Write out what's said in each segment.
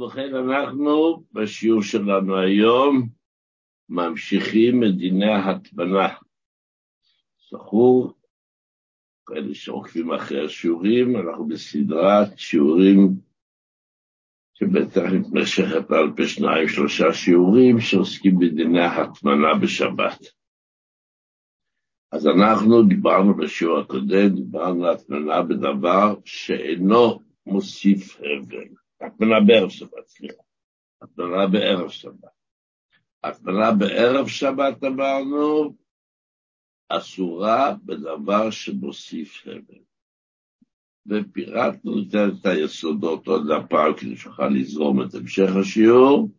ובכן אנחנו בשיעור שלנו היום ממשיכים את דיני ההטמנה. זכור, כאלה שעוקבים אחרי השיעורים, אנחנו בסדרת שיעורים שבטח מתמשכת על פי 2-3 שיעורים שעוסקים בדיני ההטמנה בשבת. אז אנחנו דיברנו בשיעור הקודם, דיברנו על הטמנה בדבר שאינו מוסיף הבל. הטמנה בערב שבת, סליחה. הטמנה בערב שבת. הטמנה בערב שבת אמרנו, אסורה בדבר שמוסיף הבל. ופירטנו את היסודות עוד הפעם, כדי שכה לזרום את המשך השיעור.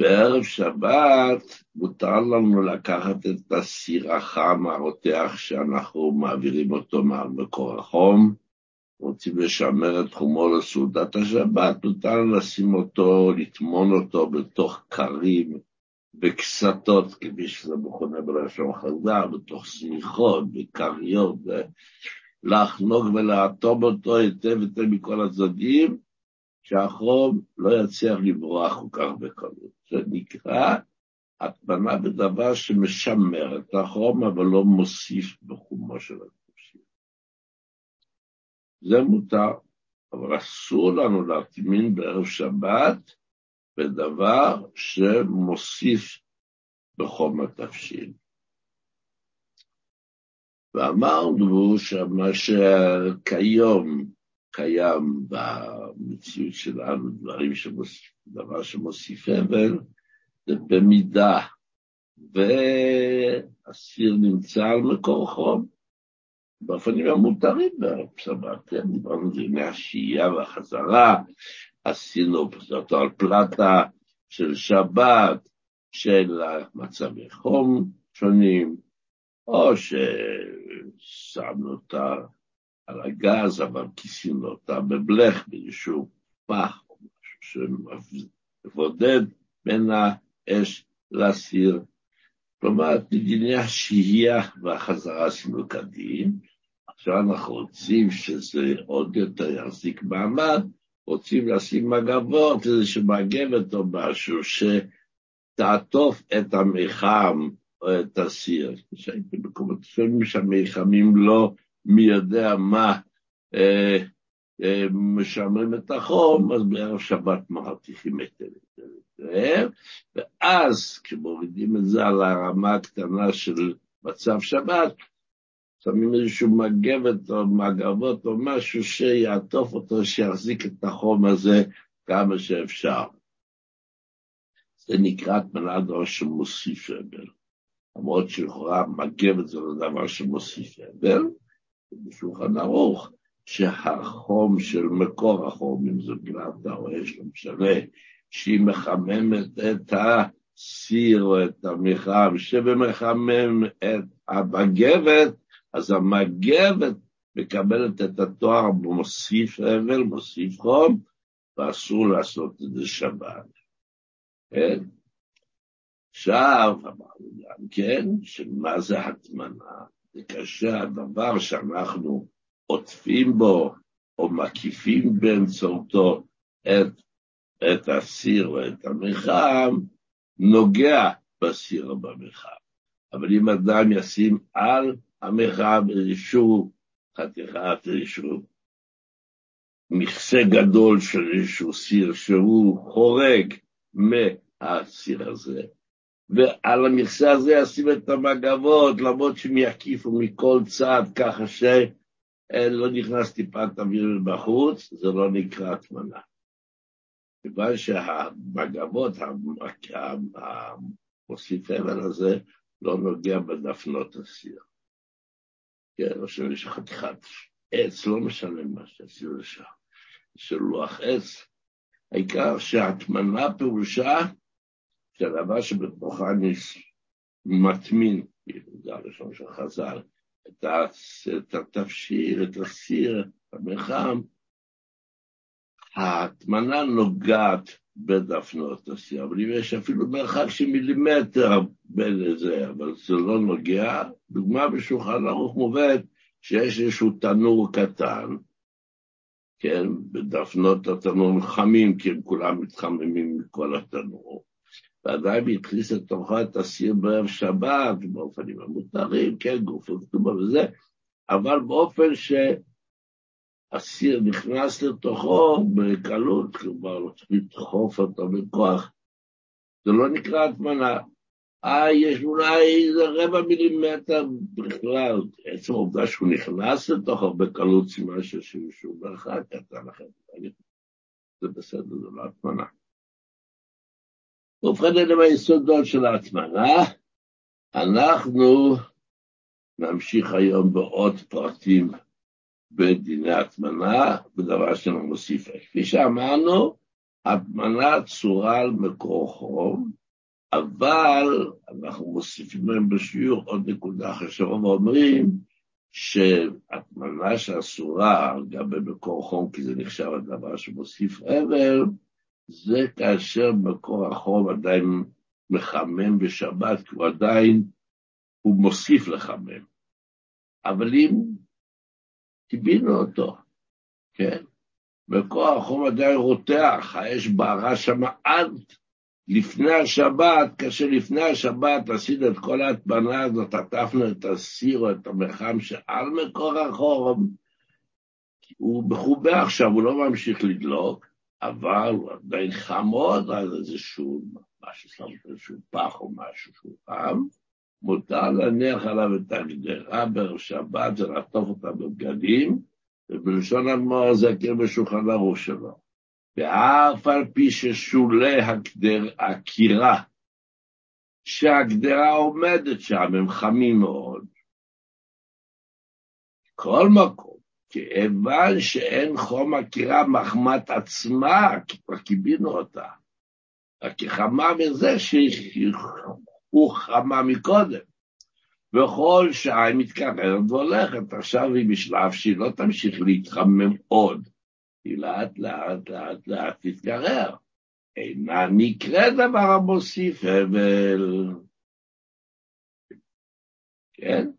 בערב שבת מותר לנו לקחת את הסיר החם הרותח שאנחנו מעבירים אותו מעל מקור החום, רוצים לשמר את חומו לסעודת השבת, מותר לשים אותו, לטמון אותו בתוך קרים וקסתות, כפי שזה מכונה בלשון חז"ל, בתוך סמיכות, בקריות, לחנוק ולאטום אותו היטב היטב מכל הצדדים, שהחום לא יצליח לברוח כל כך בקלות. זה נקרא הטמנה בדבר שמשמר את החום, אבל לא מוסיף בחומו של הקדושים. זה מותר, אבל אסור לנו להטמין בערב שבת בדבר שמוסיף בחום התבשיל. ואמרנו שמה שכיום קיים במציאות שלנו, דבר שמוסיף הבל, זה במידה, והסיר נמצא על מקור חום, באופנים המותרים בערב שבת, דיברנו דיני השהייה והחזרה, עשינו אותו על פלטה של שבת, של מצבי חום שונים, או ששמנו אותה על הגז, אבל כיסינו אותה בבלך, באיזשהו פח, או משהו שמבודד בין האש לסיר. כלומר, בדיני השהייה והחזרה עשינו קדים, עכשיו אנחנו רוצים שזה עוד יותר יחזיק מעמד, רוצים לשים מגבות, איזושהי מגבת או משהו שתעטוף את המיחם או את הסיר. כשהייתי בקומות שהמיחמים לא מי יודע מה משמרים את החום, אז בערב שבת מרתיחים את זה, ואז כשמורידים את זה על הרמה הקטנה של מצב שבת, שמים איזשהו מגבת או מגבות או משהו שיעטוף אותו, שיחזיק את החום הזה כמה שאפשר. זה נקרא הטמנה דבר שמוסיף הבל. למרות שלכאורה מגבת זה לא דבר שמוסיף הבל, בשולחן ערוך, שהחום של מקור החום, אם זו גלעתה או אש, לא משנה, שהיא מחממת את הסיר או את המחם, שבמחמם את המגבת, אז המגבת מקבלת את התואר, מוסיף הבל, מוסיף חום, ואסור לעשות את זה שבת. כן? עכשיו, אמרנו גם כן, שמה זה הטמנה? כאשר הדבר שאנחנו עוטפים בו או מקיפים באמצעותו את הסיר ואת המחם, נוגע בסיר ובמחם. אבל אם אדם ישים על המחם איזשהו חתיכת, איזשהו מכסה גדול של איזשהו סיר שהוא חורג מהסיר הזה, ועל המכסה הזה ישים את המגבות, למרות שהם יקיפו מכל צד, ככה שלא נכנס טיפת אוויר בחוץ, זה לא נקרא הטמנה. כיוון שהמגבות, המוסיף הבל הזה, לא נוגע בדפנות הסיר. כן, או שיש חתיכת עץ, לא משנה מה שעשו לשם, של לוח עץ. העיקר שההטמנה פירושה, שהדבר שבתוכה אני מטמין, זה הראשון של חז"ל, את התבשיל, את הסיר, את המחם, ההטמנה נוגעת בדפנות הסיר, אבל אם יש אפילו מרחק של מילימטר בין לזה, אבל זה לא נוגע, דוגמה בשולחן ערוך מובאת, שיש איזשהו תנור קטן, כן, בדפנות התנור חמים, כי הם כולם מתחממים מכל התנור. ועדיין התחיס לתוכה את הסיר בערב שבת, באופנים המותרים, כן, גופן כתובה וזה, אבל באופן שהסיר נכנס לתוכו בקלות, כלומר, לדחוף אותו בכוח, זה לא נקרא התמנה. יש אולי רבע מילימטר בכלל, עצם העובדה שהוא נכנס לתוכו בקלות סימן של שימשו באחד, זה בסדר, זה לא התמנה. ובכן אלה מהיסודות של ההתמנה, אנחנו נמשיך היום בעוד פרטים בדיני ההתמנה, בדבר שאנחנו מוסיף. כפי שאמרנו, ההתמנה צורה על מקור חום, אבל אנחנו מוסיפים להם בשיעור עוד נקודה חשובה ואומרים שהתמנה שאסורה גם במקור חום, כי זה נחשב הדבר שמוסיף אבל, זה כאשר מקור החום עדיין מחמם בשבת, כי הוא עדיין, הוא מוסיף לחמם. אבל אם תבינו אותו, כן? מקור החום עדיין רותח, האש בערה שם עד לפני השבת, כאשר לפני השבת עשית את כל ההתמנה הזאת, עטפנו את הסיר או את המחם שעל מקור החום, הוא מחובה עכשיו, הוא לא ממשיך לדלוק, אבל הוא עדיין חמוד, אז איזשהו פח או משהו שהוא חם, מותר להניח עליו את הגדרה בערב שבת, זה לעטוף אותה בבגדים, ובלשון המור זה הכיר בשולחן הראש שלו. ואף על פי ששולי הקירה, שהגדרה עומדת שם, הם חמים מאוד. כל מקום, כיוון שאין חום הקירה מחמת עצמה, כבר קיבינו אותה, כי חמה מזה שהוא חמה מקודם. וכל שעה היא מתקררת והולכת, עכשיו היא בשלב שהיא לא תמשיך להתחמם עוד. היא לאט לאט לאט לאט תתקרר, אינה נקרא דבר המוסיף הבל, כן?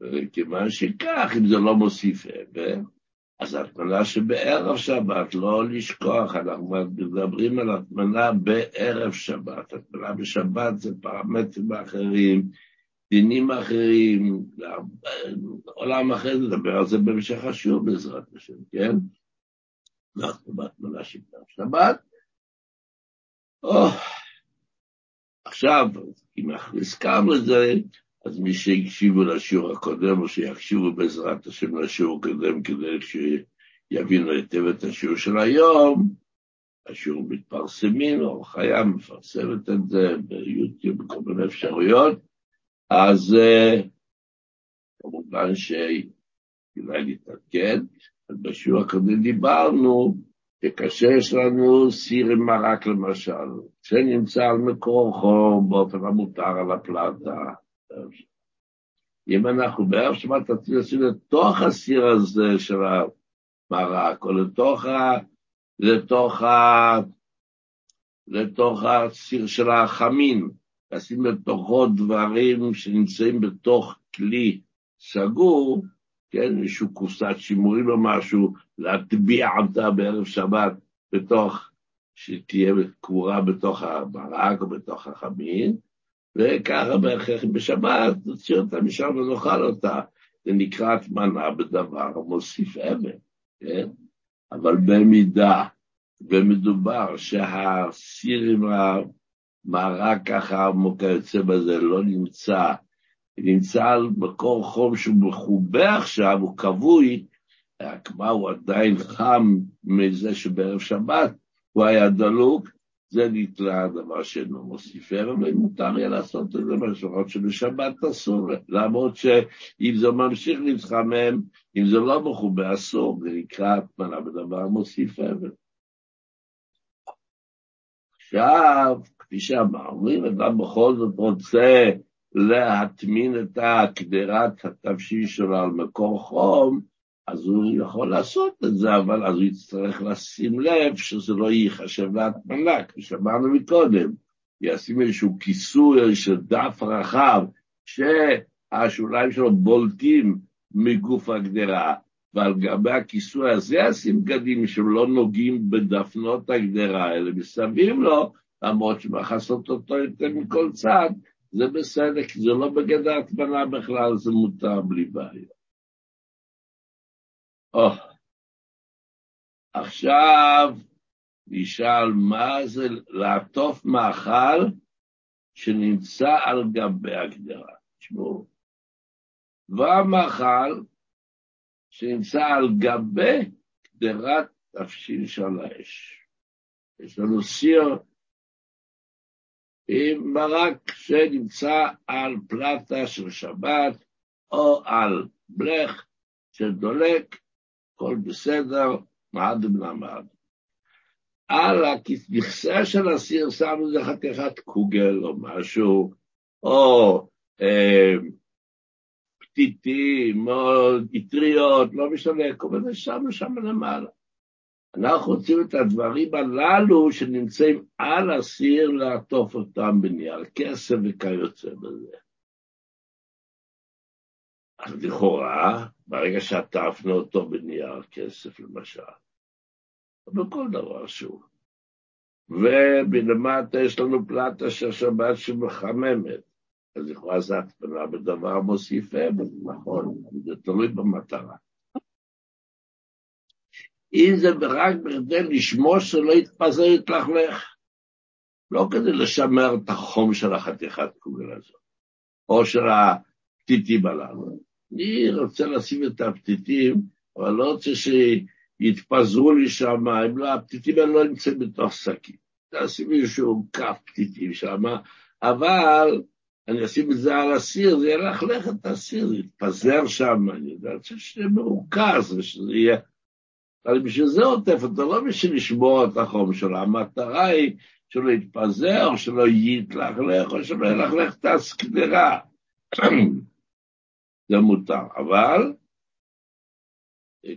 וכיוון שכך, אם זה לא מוסיף הבל, אז התמנה שבערב שבת, לא לשכוח, אנחנו מדברים על התמנה בערב שבת, התמנה בשבת זה פרמטרים אחרים, דינים אחרים, עולם אחר, נדבר על זה במשך השיעור בעזרת השם, כן? אנחנו בהתמנה של שבת. עכשיו, אם אנחנו הסכמנו לזה, אז מי שיקשיבו לשיעור הקודם, או שיקשיבו בעזרת השם לשיעור הקודם, כדי שיבינו היטב את השיעור של היום, השיעור מתפרסמים, או חיה מפרסמת את זה ביוטיוב, בכל מיני אפשרויות, אז כמובן שכדאי להתעדכן, בשיעור הקודם דיברנו, שקשה יש לנו סיר עם מרק למשל, שנמצא על מקור חום באופן המותר על הפלטה. אם אנחנו בערב שבת עושים לתוך הסיר הזה של המרק, או לתוך הסיר של החמין, עושים לתוכו דברים שנמצאים בתוך כלי סגור, כן, איזשהו קופסת שימורים או משהו, להטביע אותה בערב שבת, בתוך, שתהיה קבורה בתוך המרק או בתוך החמין, וככה בהכרח בשבת, נוציא אותה משם ונאכל אותה, זה נקרא התמנה בדבר מוסיף הבל, כן? אבל במידה, ומדובר שהסיר עם המרק ככה מוקצה בזה לא נמצא, נמצא על מקור חום שהוא מחובה עכשיו, הוא כבוי, הקמה הוא עדיין חם מזה שבערב שבת, הוא היה דלוק, זה נתלה דבר שאינו מוסיף, אבל מותר יהיה לעשות את זה משהו, שבשבת אסור, למרות שאם זה ממשיך להתחמם, אם זה לא מחובה אסור, זה נקרא התמנה בדבר מוסיף אבל. עכשיו, כפי שאמרנו, אדם בכל זאת רוצה, להטמין את הקדרת התבשיל שלו על מקור חום, אז הוא יכול לעשות את זה, אבל אז הוא יצטרך לשים לב שזה לא ייחשב להתמנה, כפי שאמרנו מקודם, ישים איזשהו כיסוי של דף רחב, שהשוליים שלו בולטים מגוף הקדרה, ועל גבי הכיסוי הזה עשים בגדים שלא נוגעים בדפנות הגדרה, אלא מסביב לו, למרות שמחסות אותו יותר מכל צד, זה בסדר, כי זה לא בגד ההטמנה בכלל, זה מותר בלי בעיה. עכשיו נשאל מה זה לעטוף מאכל שנמצא על גבי הגדרה. תשמעו, והמאכל שנמצא על גבי גדרת תפשיל של האש. יש לנו סיר עם מרק שנמצא על פלטה של שבת או על בלך שדולק, כל בסדר, מעד בנמד. על הכיסה של הסיר שמו זה חתיכת קוגל או משהו, או פתיתים או יטריות, לא משנה, כל זה שמו שם למעלה. אנחנו רוצים את הדברים הללו שנמצאים על הסיר לעטוף אותם בנייר כסף וכיוצא בזה. אך לכאורה, ברגע שעטפנו אותו בנייר כסף למשל, או בכל דבר שהוא, ובלמטה יש לנו פלטה של שבת שמחממת, אז לכאורה זה הטפנה בדבר מוסיפה, נכון, זה תלוי במטרה. אם זה רק בכדי לשמוש שלא יתפזר יתלכלך, לא כדי לשמר את החום של החתיכת קוגל הזאת, או של הפתיתים הללו. אני רוצה לשים את הפתיתים, אבל לא רוצה שיתפזרו לי שם, אם לא, הפתיתים האלה לא נמצאים בתוך שקים. תשים איזשהו כף פתיתים שם, אבל אני אשים את זה על הסיר, זה ילכלך את הסיר, זה יתפזר שם, אני יודעת שזה מרוכז, ושזה יהיה, אבל בשביל זה עוטף אותו, לא בשביל לשמור את החום שלו, המטרה היא שלא יתפזר, שלא יתלכלך, או שלא ילכלך את הסקדרה. זה מותר, אבל,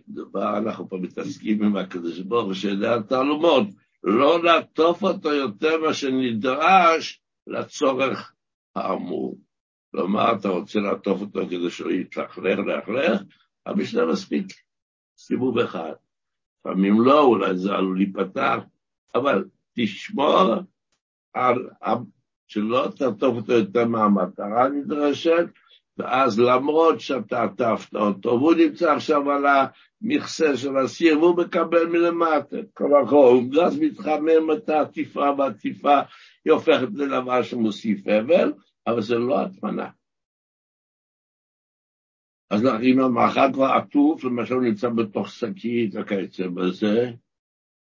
דבר, אנחנו פה מתעסקים עם הקדוש ברוך הוא שיודע תעלומות, לא לעטוף אותו יותר מה שנדרש לצורך האמור. כלומר, אתה רוצה לעטוף אותו כדי שלא יתלכלך, אבל בשביל מספיק, סיבוב אחד. פעמים לא, אולי זה עלול להיפתח, אבל תשמור על שלא תעטוף אותו יותר מהמטרה נדרשת, ואז למרות שאתה עטפת אותו, והוא נמצא עכשיו על המכסה של הסיר, והוא מקבל מלמטה, גז מתחמם את העטיפה, והעטיפה היא הופכת ללבן שמוסיף אבל, אבל זה לא הטמנה. אז אם המאכל כבר עטוף, למשל נמצא בתוך שקית, וכיוצא בזה,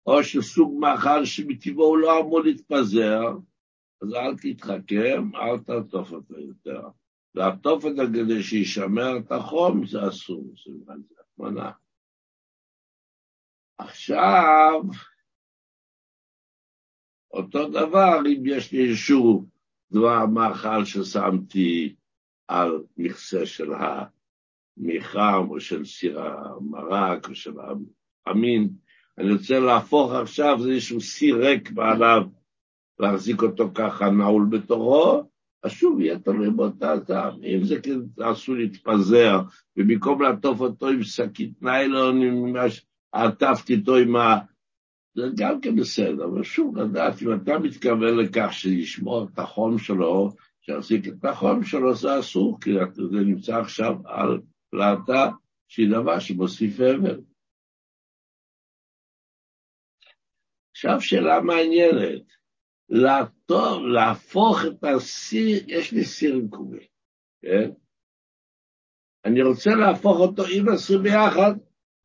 או שסוג מאכל שמטבעו הוא לא אמור להתפזר, אז אל תתחכם, אל תעטוף אותו יותר. לעטוף את הגדי שישמר את החום, זה אסור, זה הטמנה. עכשיו, אותו דבר, אם יש לי איזשהו דבר מאכל ששמתי על מכסה של מיחם או של סיר המרק או של המין, אני רוצה להפוך עכשיו איזשהו סיר ריק בעליו, להחזיק אותו ככה נעול בתורו, אז שוב יהיה תלוי באותה טעם, אם זה עשו להתפזר, ובמקום לעטוף אותו עם שקית ניילון, עטפתי אותו עם זה גם כן בסדר, אבל שוב לדעת, אם אתה מתכוון לכך שישמור את החום שלו, שעסיק את החום שלו, זה אסור, כי זה נמצא עכשיו על פלטה שהיא דבר שמוסיף אבל. עכשיו שאלה מעניינת, להפוך את הסיר, יש לי סיר עם קוגל, כן? אני רוצה להפוך אותו עם הסיר ביחד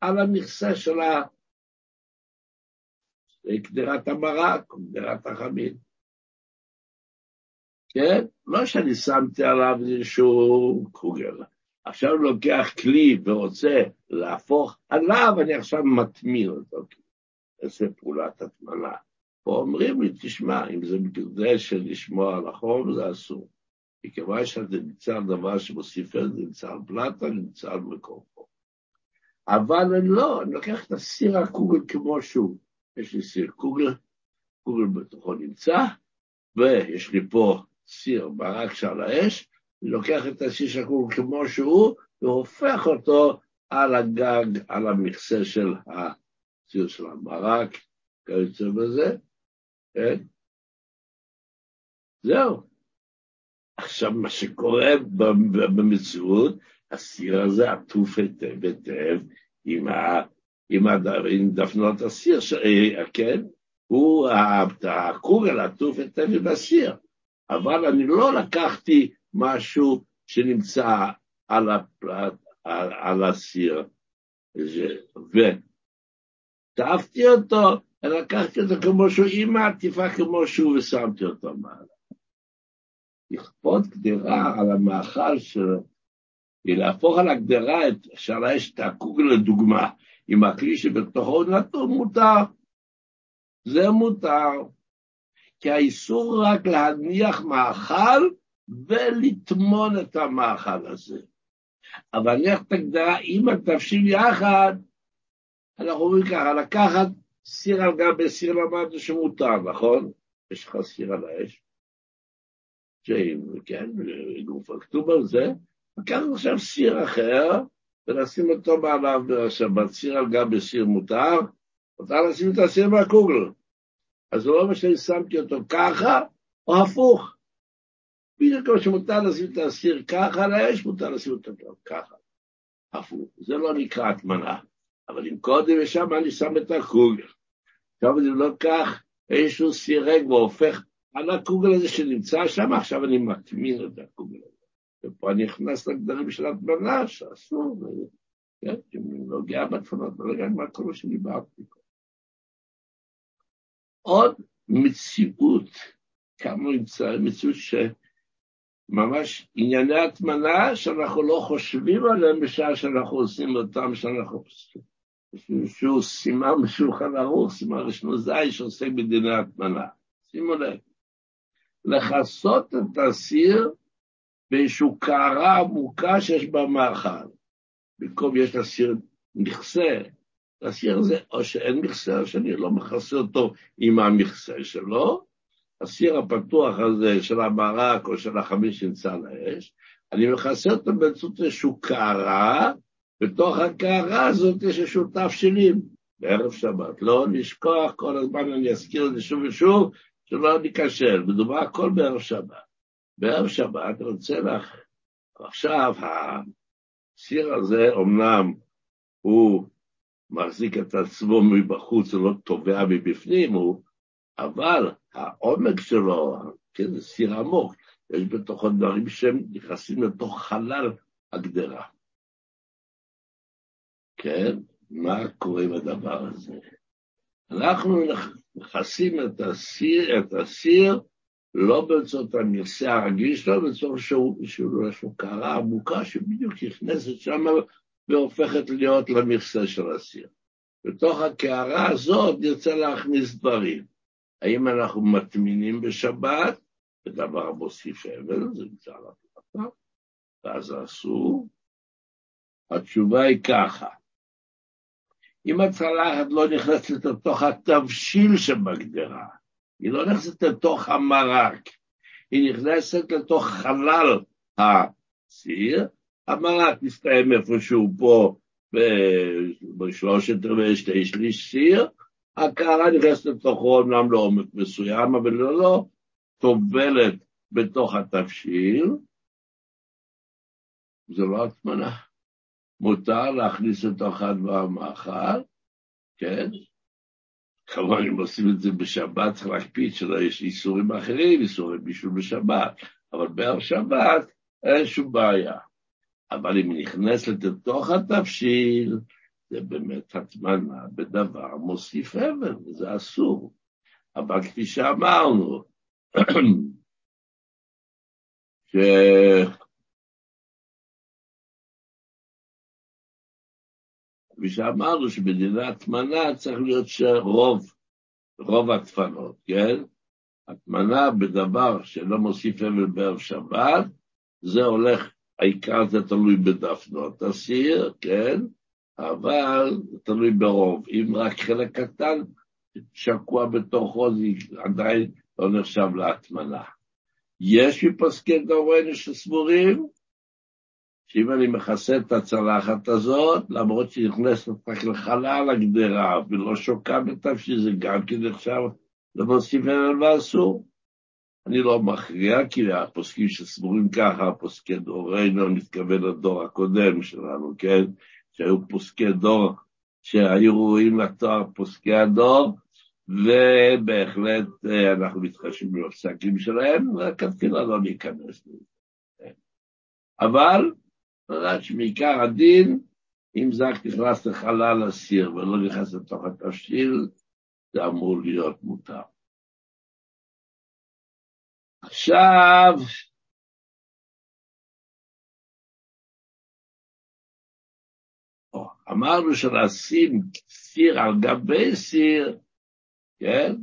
על המכסה של גדרת המרק, גדרת החמין. כן? לא שאני שמתי עליו איזשהו קוגל. עכשיו אני לוקח כלי ורוצה להפוך עליו, אני עכשיו מטמין אותו. איזה פעולת הטמנה. פה אומרים לי, תשמע, אם זה בגלל של לשמוע על החום, זה אסור. מכיוון שאתה נמצא דבר שמוסיף את זה, נמצא על פלטה, נמצא על מקום פה. אבל לא, אני לוקח את הסיר הקוגל כמו שהוא. יש לי סיר קוגל, קוגל בתוכו נמצא, ויש לי פה סיר ברק שעל האש, אני לוקח את הסיר שקול כמו שהוא, והופך אותו על הגג, על המכסה של הציור של המרק, כיוצא בזה, כן? זהו. עכשיו מה שקורה במציאות, הסיר הזה עטוף היטב היטב עם דפנות הסיר, כן? הוא הקוגל עטוף היטב עם הסיר, אבל אני לא לקחתי משהו שנמצא על הפלט, על הסיר, וטעפתי אותו, לקחתי אותו כמו שהוא, עם העטיפה כמו שהוא, ושמתי אותו מעלה. לכפות גדרה על המאכל שלו, להפוך על הגדרה, שאלה יש את הקוג לדוגמה, עם הכלי שבתוכו נתון מותר, זה מותר, כי האיסור רק להניח מאכל, ולטמון את המאכל הזה. אבל נניח את הגדרה, אם התפשים יחד, אנחנו אומרים ככה, לקחת סיר על גבי סיר, למדנו שמותר, נכון? יש לך סיר על האש, שאם, כן, גוף הכתוב על זה, לקחת עכשיו סיר אחר, ולשים אותו מעליו, שבסיר על גבי סיר מותר, מותר לשים את הסיר מהקוגל. אז זה לא מה שאני שמתי אותו ככה, או הפוך. בדיוק כמו שמותר לשים את הסיר ככה על האש, מותר לשים אותו ככה. הפוך, זה לא נקרא התמנה. אבל אם קודם ושם אני שם את הקוגל, עכשיו אני לא כך איזשהו סירק והופך על הקוגל הזה שנמצא שם, עכשיו אני מטמין את הקוגל הזה. ופה אני נכנס לגדרים של התמנה, שאסור, כי אני נוגע בדפנות, אני לא יודע מה כל מה שדיברתי. עוד מציאות, כמה מציאות ממש ענייני התמנה שאנחנו לא חושבים עליהם בשעה שאנחנו עושים אותם, שאנחנו עושים. שהוא סימן בשולחן ערוך, סימן ראשון זי שעוסק בדיני התמנה. שימו לב. לחסות את הסיר באיזשהו קערה עמוקה שיש בה מאכל. במקום יש לסיר מכסה. לסיר זה או שאין מכסה, או שאני לא מכסה אותו עם המכסה שלו, הסיר הפתוח הזה של המרק או של החמיש שנמצא על האש, אני מכסה אותו באמצעות איזשהו קערה, בתוך הקערה הזאת יש איזשהו תבשילים, בערב שבת, לא נשכוח, כל הזמן אני אזכיר את זה שוב ושוב, שלא ניכשל, מדובר הכל בערב שבת. בערב שבת רוצה לך, עכשיו הסיר הזה אומנם הוא מחזיק את עצמו מבחוץ, הוא לא טובע מבפנים, אבל העומק שלו, כן, זה סיר עמוק, יש בתוכו דברים שהם נכנסים לתוך חלל הגדרה. כן, מה קורה עם הדבר הזה? אנחנו נכנסים את הסיר, לא באמצעות המכסה הרגיל שלו, באמצעות שהוא קערה עמוקה, שבדיוק נכנסת שם והופכת להיות למכסה של הסיר. בתוך הקערה הזאת נרצה להכניס דברים. האם אנחנו מטמינים בשבת, בדבר מוסיף אבל, זה נמצא על הפרטה, ואז אסור? התשובה היא ככה, אם הצלחת לא נכנסת לתוך התבשיל שבגדרה, היא לא נכנסת לתוך המרק, היא נכנסת לתוך חלל הסיר, המרק מסתיים איפשהו פה, בשלושת רבעי שתי שליש סיר, הקערה נכנסת לתוכו, אמנם לא עומק מסוים, אבל לא טובלת בתוך התבשיל, זה לא התמנה. מותר להכניס לתוך הדבר מאכל, כן? כמובן, אם עושים את זה בשבת, צריך להקפיד שלא יש איסורים אחרים, איסורים בישול בשבת, אבל בערב שבת אין שום בעיה. אבל אם נכנסת לתוך התבשיל, זה באמת התמנה בדבר מוסיף אבל, זה אסור. אבל כפי שאמרנו, שבדיני התמנה צריך להיות שרוב התפנות, כן? התמנה בדבר שלא מוסיף אבל בערב שבת, זה הולך, העיקר זה תלוי בדפנות הסיר, כן? אבל תלוי ברוב, אם רק חלק קטן שקוע בתוכו, זה עדיין לא נחשב להתמנה. יש מפסקי דורנו שסבורים שאם אני מכסה את הצלחת הזאת, למרות שהיא נכנסת רק לחלל הגדרה, ולא שוקע בתף שזה גם כי נחשב למוסיף עניין ואסור. אני לא מכריע, כי הפוסקים שסבורים ככה, פוסקי דורנו, נתכוון לדור הקודם שלנו, כן? שהיו פוסקי דור, שהיו רואים לתואר פוסקי הדור, ובהחלט אנחנו מתחשבים בפסקים שלהם, וכתחילה לא ניכנס לזה. אבל, לדעת שמעיקר הדין, אם זק נכנס לחלל הסיר, ולא נכנס לתוך התפשיל, זה אמור להיות מותר. עכשיו, אמרנו שלשים סיר על גבי סיר, כן?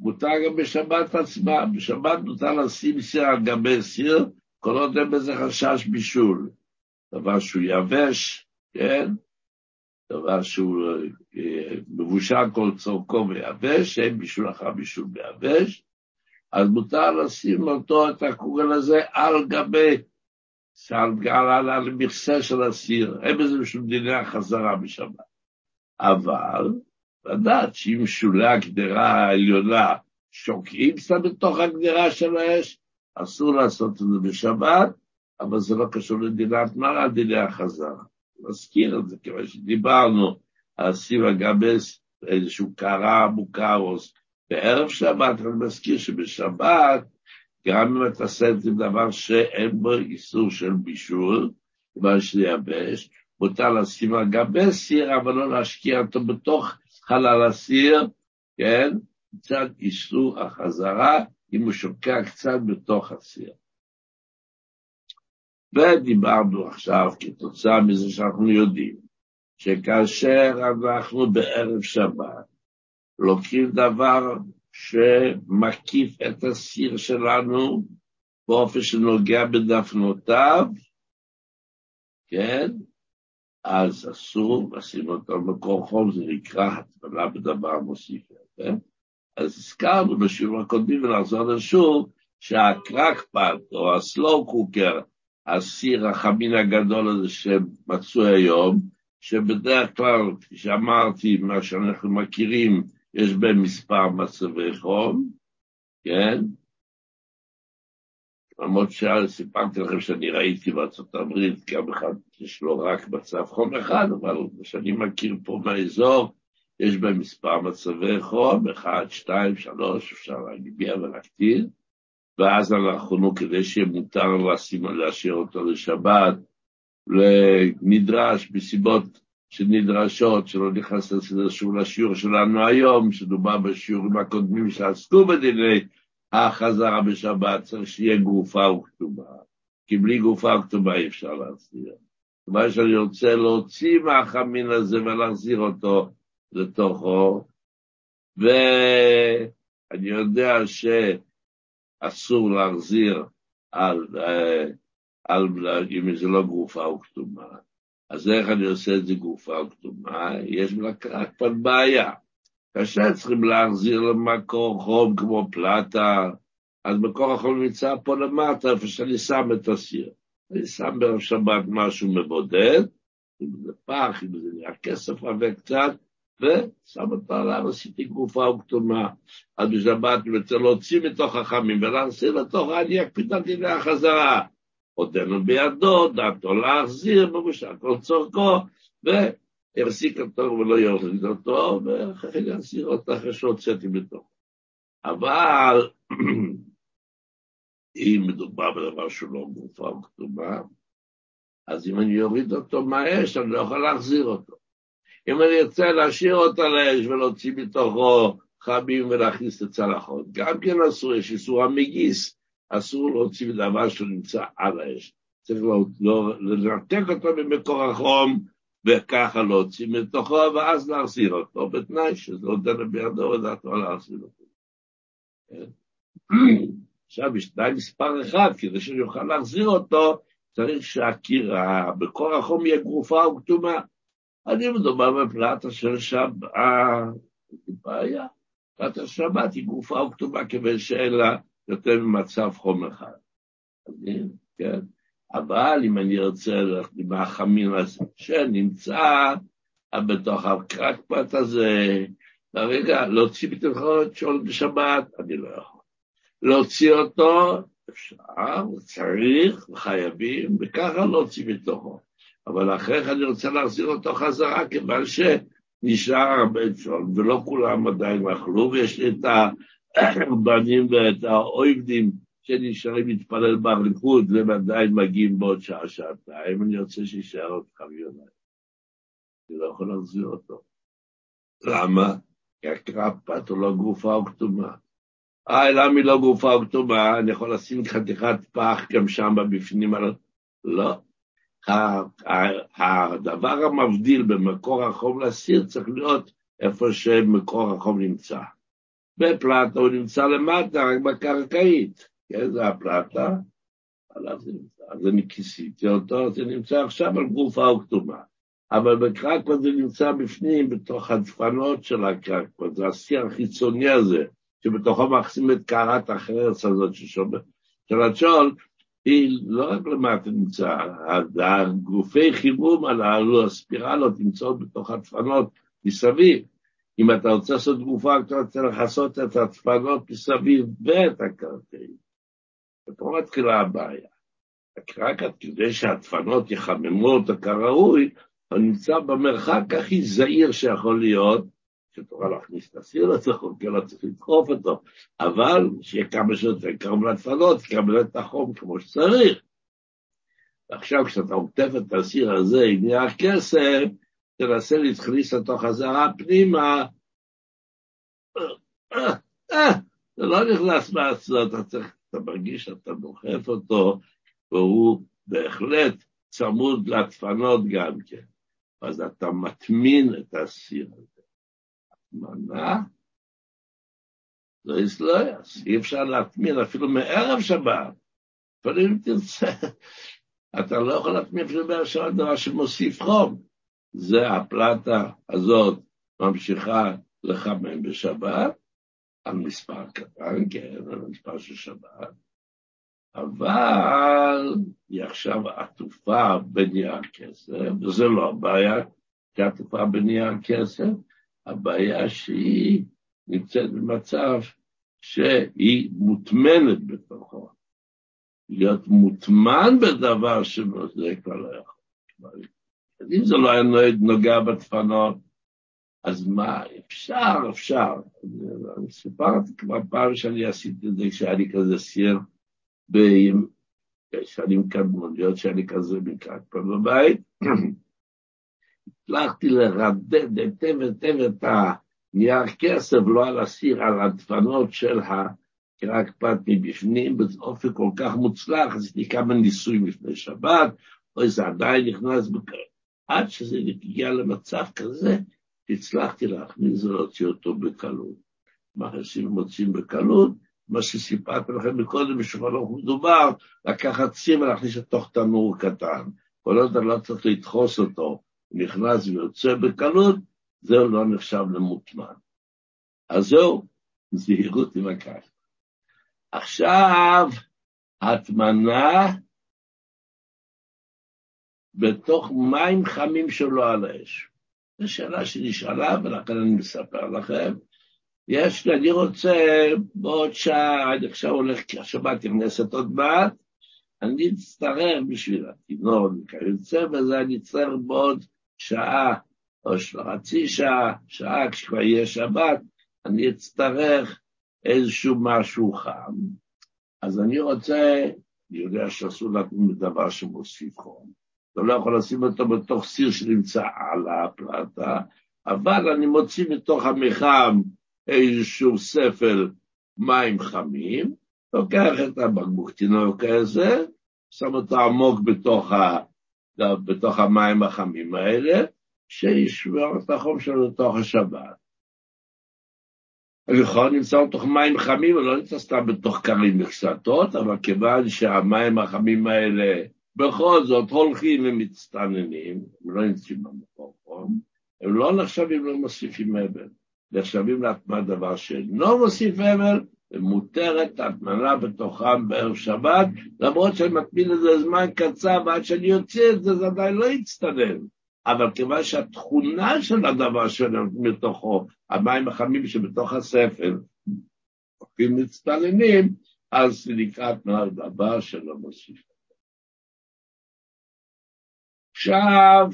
מותר גם בשבת עצמה, בשבת מותר לשים סיר על גבי סיר, כל עוד אין בזה חשש בישול, דבר שהוא יבש, כן? דבר שהוא מבושל כל צורכו ויבש, אין בישול אחר בישול ויבש, אז מותר לשים אותו, את הקוגל הזה, על גבי, על מכסה של הסיר, אין בזה בשום דיני החזרה בשבת. אבל, לדעת שאם שולי הגדרה העליונה שוקעים סתם בתוך הגדרה של האש, אסור לעשות את זה בשבת, אבל זה לא קשור לדינת מראה, דיני החזרה. נזכיר את זה, כיוון שדיברנו, הסיר הגבס, איזשהו קרה מוקרוס, בערב שבת, אני מזכיר שבשבת, גם אם אתה עושה את זה דבר שאין בו איסור של בישול, כיוון שלייבש, מותר לשים על גבי סיר, אבל לא להשקיע אותו בתוך חלל הסיר, כן? מצד איסור החזרה, אם הוא שוקע קצת בתוך הסיר. ודיברנו עכשיו, כתוצאה מזה שאנחנו יודעים, שכאשר אנחנו בערב שבת, לוקחים דבר שמקיף את הסיר שלנו, באופן שנוגע בדפנותיו, כן? אז אסור, עשינו אותו מקור חום, זה נקרא הטמנה בדבר מוסיף. כן? אז הזכרנו בשיעור הקודמים, ונחזור לשוב, שהקרקפט או הסלואו קוקר, הסיר החמין הגדול הזה שמצוי היום, שבדרך כלל, כפי שאמרתי, מה שאנחנו מכירים, יש בהם מספר מצבי חום, כן? למרות שסיפרתי לכם שאני ראיתי בארצות הברית, גם אחד יש לו רק מצב חום אחד, אבל כשאני מכיר פה באזור, יש בהם מספר מצבי חום, 1, 2, 3, אפשר להגביע ולהקטיר, ואז אנחנו, כדי שיהיה מותר להשאיר אותו לשבת, נדרש בסיבות שנדרשות, שלא נכנס לשיעור שלנו היום, שדובר בשיעורים הקודמים שעסקו בדיני החזרה בשבת, צריך שיהיה גופה וכתובה, כי בלי גופה וכתובה אי אפשר להסיר. כלומר שאני רוצה להוציא מהחמין הזה ולהחזיר אותו לתוכו, ואני יודע שאסור להחזיר אם זה לא גופה וכתובה. אז איך אני עושה את זה גופה וכתובה? יש רק פה בעיה. כאשר צריכים להחזיר למקור חום כמו פלטה, אז מקור החום נמצא פה למטה, איפה שאני שם את הסיר. אני שם בערב שבת משהו מבודד, אם זה פח, אם זה נראה כסף רבה קצת, ושם אותו עליו, עשיתי גופה וכתומה. אז בשבת אני רוצה להוציא מתוך החמים, ולהחזיר לתוך העניין, פתאום דיני החזרה. עודנו בידו, דעתו להחזיר, מבושל כל צורכו, יפסיק אותו ולא יורד אותו, ואחר כך להסיר אותה אחרי שהוצאתי בתוכו. אבל, אם מדובר בדבר שהוא לא גופה או כתובה, אז אם אני יוריד אותו מהאש, אני לא יכול להחזיר אותו. אם אני ארצה להשאיר אותה לאש ולהוציא מתוכו חמים ולהכניס לצלחות, גם כן אסור, יש איסור המגיס, אסור להוציא דבר שנמצא על האש. צריך לנתק אותו ממקור החום, וככה להוציא מתוכו, ואז להחזיר אותו, בתנאי שזה עודנו בידו, ודעתו להחזיר אותו. עכשיו, בשתיים מספר אחד, כדי שאני אוכל להחזיר אותו, צריך שהקיר, בקור החום יהיה גרופה וכתומה. אני מדובר בפלטה של שבת, בעיה, פלטה של שבת היא גרופה וכתומה, כיוון שאלה יותר ממצב חום אחד. כן? אבל אם אני ארצה ללכת עם החמין הזה, שנמצא בתוך הקרקפת הזה, ברגע, להוציא בתוכנות שעול בשבת, אני לא יכול. להוציא אותו, אפשר, צריך, חייבים, וככה להוציא בתוכו. אבל אחרי כך אני רוצה להחזיר אותו חזרה, כיוון שנשאר הרבה שעול, ולא כולם עדיין אכלו, ויש לי את הבנים ואת האויבדים, שנשארים להתפלל בריקוד, ועדיין מגיעים בעוד שעה, שעתיים, אני רוצה שישאר עוד חמיוניים. אני לא יכול להחזיר אותו. למה? כי הקרפת הוא לא גופה או כתומה. למה היא לא גופה או כתומה? אני יכול לשים חתיכת פח גם שם בפנים. לא. הדבר המבדיל במקור החום לסיר צריך להיות איפה שמקור החום נמצא. בפלטה הוא נמצא למטה, רק בקרקעית. כן, זה הפלטה, עליו זה נמצא, אז אני כיסיתי אותו, זה נמצא עכשיו על גופה או כתומה, אבל בקרקפת זה נמצא בפנים, בתוך הדפנות של הקרקפת, זה הסיר החיצוני הזה, שבתוכו מחסים את קערת החרס הזאת של הצ'ול, היא לא רק למטה נמצא, הגופי חימום הללו, הספירלות נמצאות בתוך הדפנות מסביב, אם אתה רוצה לעשות גופה, אתה רוצה לחסות את הדפנות מסביב ואת הקרקעית, ופה מתחילה הבעיה. הקרקע, כדי שהדפנות יחממו אותה כראוי, הוא נמצא במרחק הכי זעיר שיכול להיות, שתוכל להכניס את הסיר לתחום, כי לא צריך לדחוף אותו, אבל שיהיה כמה שיותר קרוב לדפנות, תקבל את החום כמו שצריך. עכשיו, כשאתה עוטף את הסיר הזה, אם נהיה הכסף, תנסה להתכניס אותו חזרה פנימה, זה לא נכנס מהסיר, אתה צריך, אתה מרגיש שאתה דוחף אותו, והוא בהחלט צמוד לדפנות גם כן. אז אתה מטמין את הסיר הזה. הטמנה? לא יסלויס, אי אפשר להטמין, אפילו מערב שבת. אבל אם תרצה, אתה לא יכול להטמין אפילו בערב שבת, דבר שמוסיף חום. זה הפלטה הזאת, ממשיכה לחמם בשבת, על מספר קטן, כן, על מספר של שבת, אבל היא עכשיו עטופה בנייר כסף, וזה לא הבעיה, כי עטופה בנייר כסף, הבעיה שהיא נמצאת במצב שהיא מוטמנת בתוכו, להיות מוטמן בדבר שזה כבר לא יכול. אם זה לא היה נוגע בדפנות, אז מה, אפשר. אני סיפרתי כבר פעם שאני עשיתי את זה, כשהיה לי כזה סיר, בשנים קדמוניות, שהיה לי כזה מקרק פה בבית, הצלחתי לרדד היטב את הנייר כסף, לא על הסיר, על הדפנות של הקרקפת מבפנים, באופן כל כך מוצלח, עשיתי כמה ניסוי לפני שבת, או זה עדיין נכנס בקרק, עד שזה הגיע למצב כזה, הצלחתי להכניס ולהוציא אותו בקלות. מה שעושים מוצאים בקלות, מה שסיפרתי לכם מקודם, בשביל לא מדובר, לקחת סיר ולהכניס לתוך תנור קטן. כל עוד לא צריך לדחוס אותו, נכנס ויוצא בקלות, זהו לא נחשב למוטמן. אז זהו, זהירות עם הקרקע. עכשיו, הטמנה, בתוך מים חמים שלו על האש. זו שאלה שנשאלה, ולכן אני מספר לכם. אני רוצה, בעוד שעה, אני עכשיו הולך, כי השבת נכנסת עוד מעט, אני אצטרך בשביל התינון, וכיוצא בזה, אני אצטרך בעוד שעה, או חצי שעה, שעה, כשכבר יהיה שבת, אני אצטרך איזשהו משהו חם. אז אני רוצה, אני יודע שעשו לנו דבר שמוסיף חום. אתה לא יכול לשים אותו בתוך סיר שנמצא על הפלטה, אבל אני מוציא מתוך המחם איזשהו ספל מים חמים, לוקח את הבקבוק תינוק כזה, שם אותו עמוק בתוך המים החמים האלה, שישמור את החום שלו לתוך השבת. יכול נמצא בתוך מים חמים, ולא נמצא סתם בתוך קרים מכסתות, אבל כיוון שהמים החמים האלה, בכל זאת הולכים ומצטננים, הם לא נמצאים במקום חום, הם לא נחשבים למוסיפים אבל, נחשבים להתמד דבר שאינו מוסיף אבל, מותרת התננה בתוכם בערב שבת, למרות שאני מקביל לזה זמן קצר, ועד שאני יוצא את זה, זה עדיין לא יצטנן. אבל כיוון שהתכונה של הדבר שלנו מתוכו, המים החמים שבתוך הספר, אם מצטננים, אז לקראת נהר דבר שלא מוסיף. עכשיו,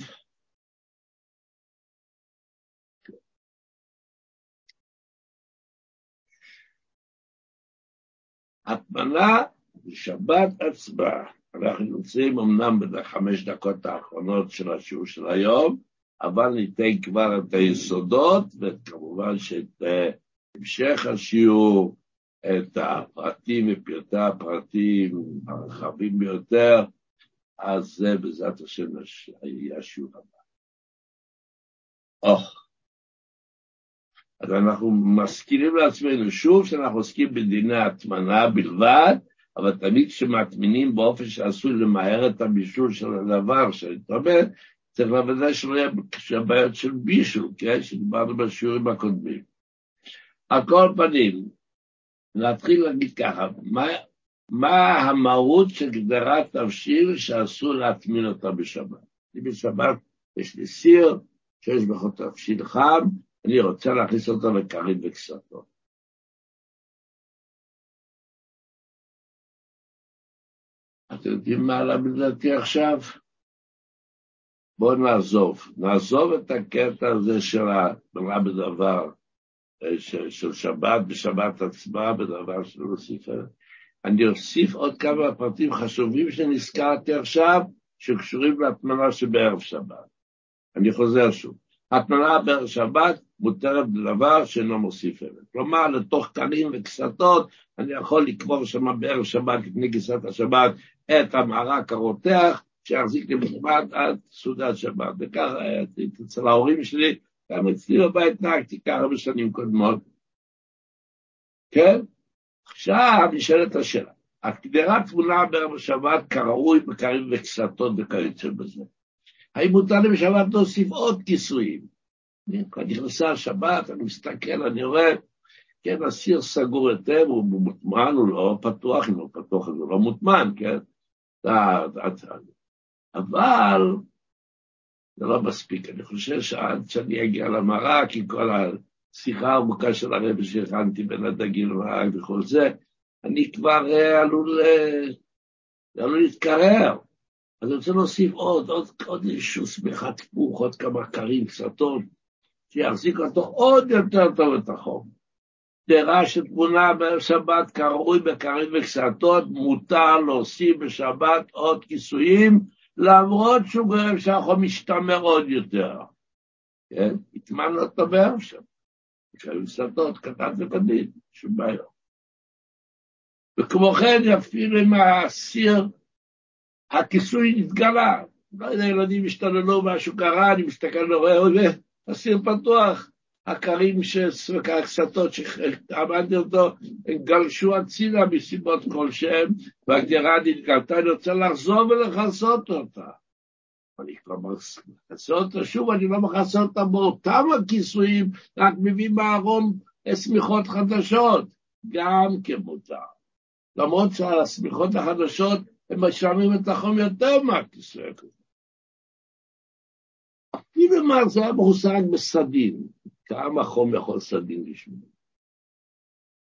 התמנה בשבת עצמה, אנחנו נמצאים אמנם ב5 דקות האחרונות של השיעור של היום, אבל ניתן כבר את היסודות, וכמובן שאת המשך השיעור, את הפרטים ופרטי הפרטים הרחבים ביותר, אז זה בזאת השם יהיה השיעור הבא. אז אנחנו מזכירים לעצמנו שוב שאנחנו עוסקים בדיני ההטמנה בלבד, אבל תמיד כשמטמינים באופן שעשוי למהר את הבישול של הדבר, שנתרמת, צריך לוודא שלא יהיה הבעיות של בישול, כן? שדיברנו בשיעורים הקודמים. על כל פנים, נתחיל להגיד ככה, מה המהות של גדרת תבשיל שאסור להטמין אותה בשבת? בשבת יש לי סיר שיש בו תבשיל חם, אני רוצה להכניס אותו לקרית וקסתו. אתם יודעים מה עלה בדלתי עכשיו? בואו נעזוב את הקטע הזה של המראה בדבר, של שבת, בשבת עצמה, בדבר שלא נוסיף. אני אוסיף עוד כמה פרטים חשובים שנזכרתי עכשיו, שקשורים להטמנה שבערב שבת. אני חוזר שוב. ההטמנה בערב שבת מותרת בדבר שאינו מוסיף ערך. כלומר, לתוך קרים וכסתות, אני יכול לקבור שם בערב שבת, לפני כיסת השבת, את המערק הרותח, שיחזיק לי בשבת עד סעודת שבת. וככה, אצל ההורים שלי, גם אצלי בבית נהגתי ככה בשנים קודמות. כן? עכשיו נשאלת השאלה. הגדרה תמונה בערב שבת כראוי בקרים וכסתות וכיוצא בזה. האם מותר לי בשבת להוסיף עוד כיסויים? אני נכנסה השבת, אני מסתכל, אני רואה, כן, הסיר סגור היטב, הוא מוטמן, הוא לא פתוח, אם הוא פתוח, הוא לא מוטמן, כן? אבל זה לא מספיק, אני חושב שעד שאני אגיע למרק, כי כל השיחה העמוקה של הרב שהכנתי בין הדגים למרק וכל זה, אני כבר עלול להתקרר. אז אני רוצה להוסיף עוד איזשהו סמיכת פוך, עוד כמה קרים, קצתות, שיחזיק אותו עוד יותר טוב את החום. גדרה שתמונה בשבת קרוי בקרים וקצתות, מותר להוסיף בשבת עוד כיסויים, למרות שהוא גורם שהחום משתמר עוד יותר. כן? התמן לא תמר שם. קרים וקצתות, קטן וקדין, שום בעיה. וכמו כן, אפילו עם הסיר, הכיסוי נתגלה, לא יודע, ילדים השתללו משהו קרה, אני מסתכל ורואה, הסיר פתוח, הקרים והקסתות שעמדתי אותו, הם גלשו הצילה מסיבות כלשהם, והגדרה נתגלתה, אני רוצה לחזור ולחסות אותה. אני כבר מחסה אותה שוב, אני לא מחסה אותה באותם הכיסויים, רק מביא מהארון סמיכות חדשות, גם כמותר. למרות שהסמיכות החדשות, הם משעמים את החום יותר מהכיסוי כזה. אפילו מה זה היה מושג בסדין, כמה חום יכול סדין לשמור.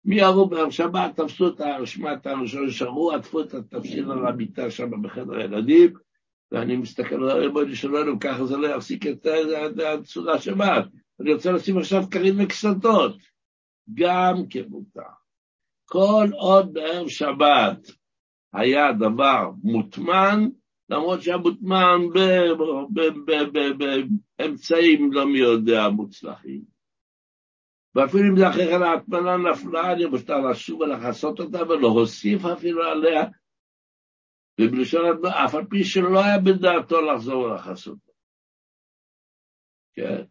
מי ערו בערב שבת, תפסו את הרשמת הראשון, שרו, עטפו את התבשיל על המיטה שם בחדר הילדים, ואני מסתכל על הרבודי שלנו, ככה זה לא יפסיק את הצורה שבת. אני רוצה לשים עכשיו קרים וקסתות, גם כמותר. כל עוד בערב שבת, היה דבר מוטמן, למרות שהמוטמן באמצעים לא מי יודע מוצלחים. ואפילו אם זה אחרי כן ההטמנה נפלה, אני מותר לשוב ולחסות אותה ולהוסיף אפילו עליה, ובלשון אף על פי שלא היה בדעתו לחזור ולחסות. כן?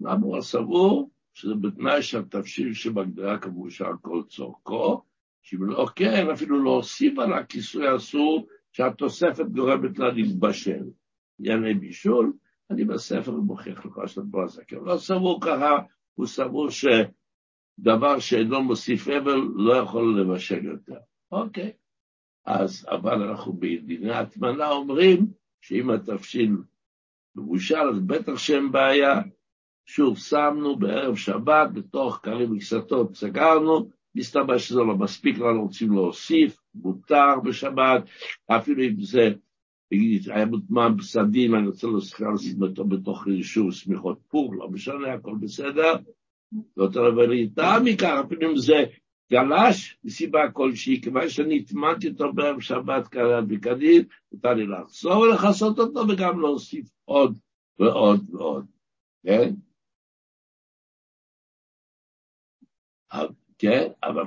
למה הוא הסבור? שזה בתנאי שהתבשיל שבגדרה כמושר כל צורכו, שבלא כן, אפילו להוסיף על הכיסוי אסור, שהתוספת גורמת לה להתבשל. יעני בישול, אני בספר מוכיח לך שאתה בוא עסק. לא סבור ככה, הוא סבור דבר שאינו מוסיף אבל לא יכול לבשל יותר. אוקיי. אז, אבל אנחנו בדיני התמנה אומרים שאם התבשיל מבושל, אז בטח שאין בעיה. שוב, שמנו בערב שבת, בתוך קרים מקסתות, סגרנו, מסתבר שזה לא מספיק, לא רוצים להוסיף, מותר בשבת, אפילו אם זה, היה מוטמע בסדין, אני רוצה להוסיף אותו בתוך שוב סמיכות פור, לא משנה, הכל בסדר, לא תראה ולהיטעה מכך, אפילו אם זה גלש, מסיבה כלשהי, כיוון שאני התמנתי אותו בערב שבת כלל וכדין, נתן לי לחזור ולחסות אותו, וגם להוסיף עוד ועוד ועוד. כן? כן, אבל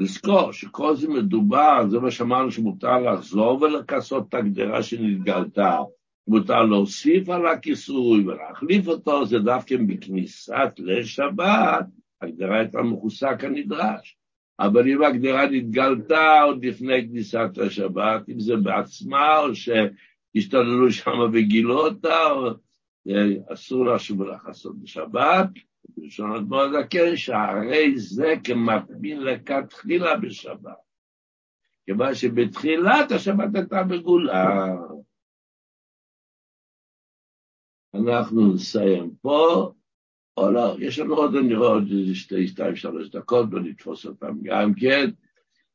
לזכור שכל זה מדובר, זה מה שאמרנו שמותר לחזור ולכסות את הגדרה שנתגלתה, מותר להוסיף על הכיסוי ולהחליף אותו, זה דווקא בכניסת לשבת, הגדרה הייתה מחוסה כנדרש, אבל אם הגדרה נתגלתה עוד לפני כניסת לשבת, אם זה בעצמה או שהשתללו שם וגילו אותה, אסור להשוב ולחסות בשבת, ובלשון אדמו הזקן, שהרי זה כמחמין לכתחילה בשבת. כיוון שבתחילת השבת הייתה מגולה. אנחנו נסיים פה, או לא, יש לנו עוד, אני רואה עוד 2-3 דקות, ונתפוס אותם גם כן.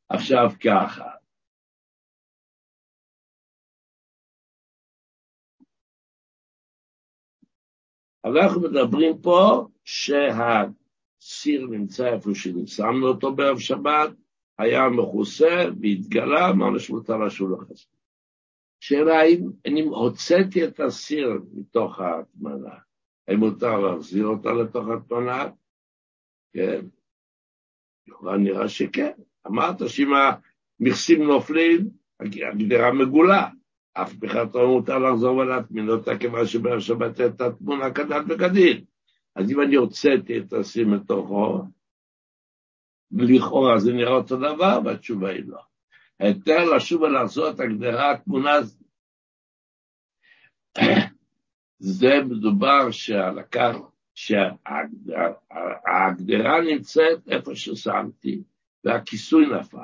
עכשיו ככה. אנחנו מדברים פה שהסיר נמצא איפה שנשמנו אותו בערב שבת, היה מחוסה והתגלה, מה משמותה לשולח הזה. שאלה האם, אני הוצאתי את הסיר מתוך ההתמנה, האם מותר להחזיר אותה לתוך ההתמנה? כן. יכולה נראה שכן. אמרת שאם המכסים נופלים, הגדרה מגולה. אף בכלל לא מותר לחזור ולהטמין אותה כמה שבערב שבת את התמונה כדת וכדין. אז אם אני הוצאתי את הסיר מתוכו, לכאורה זה נראה אותו דבר, והתשובה היא לא. היתר לשוב ולחזור את הגדרה התמונה, זה מדובר שהגדרה נמצאת איפה ששמתי, והכיסוי נפל,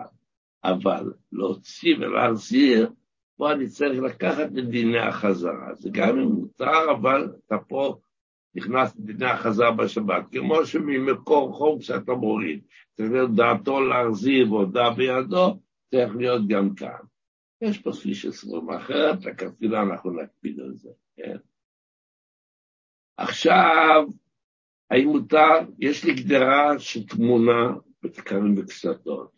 אבל להוציא ולהחזיר, פה אני צריך לקחת לדיני החזרה, זה גם אם מותר, אבל אתה פה נכנס לדיני החזרה בשבת, כמו שממקור חום שאתה מוריד, צריך להיות דעתו להחזיר ועודה בידו, צריך להיות גם כאן. יש פה סלישה סרום אחרת, הכתילה אנחנו נקפיד על זה, כן? עכשיו, האם מותר, יש לי גדרה שתמונה בתקרים וקסתות,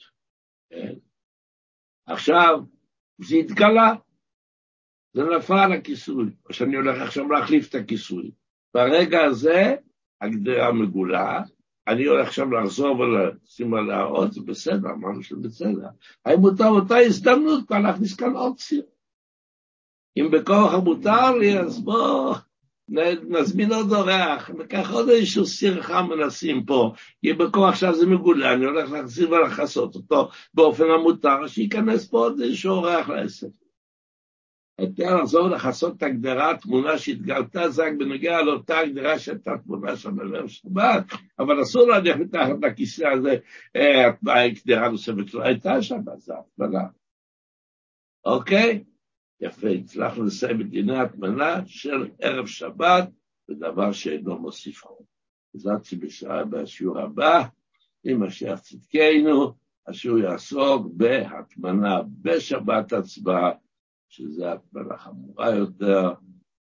כן? עכשיו, זה התגלה, זה נפל הכיסוי, או שאני הולך עכשיו להחליף את הכיסוי. ברגע הזה, הגדרה מגולה, אני הולך עכשיו לחזור ולשים על העוד, זה בסדר, אמרנו שזה בסדר. האם מותר אותה הזדמנות, כבר להכניס כאן עוד סיר. אם בכוח המותר לי, אז בוא, נזמין עוד אורח, ניקח עוד איזשהו סיר חם ונשים פה, כי בכוח עכשיו זה מגולה, אני הולך להחזיר ולחסות אותו באופן המותר, שייכנס פה עוד איזשהו אורח לעסק. היתר לחזור ולחסות את הגדרה, התמונה שהתגלתה זק בנוגע על אותה הגדרה שהייתה תמונה שם בערב שבת, אבל אסור להניח מתחת לכיסא הזה, הגדרה נוספת לא הייתה שם, אז זה התמנה. אוקיי? יפה, הצלחנו לסיים את דיני ההתמנה של ערב שבת, בדבר שאינו מוסיף חום. וזאת בשיעור הבא, אם אשר צדקנו, השיעור יעסוק בהתמנה בשבת עצמה, שזה התמנה חמורה יותר,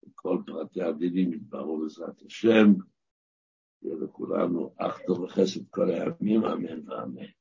וכל פרטי הדינים יתבררו בעזרת השם, ולכולנו אך טוב וחסד כל הימים, אמן ואמן.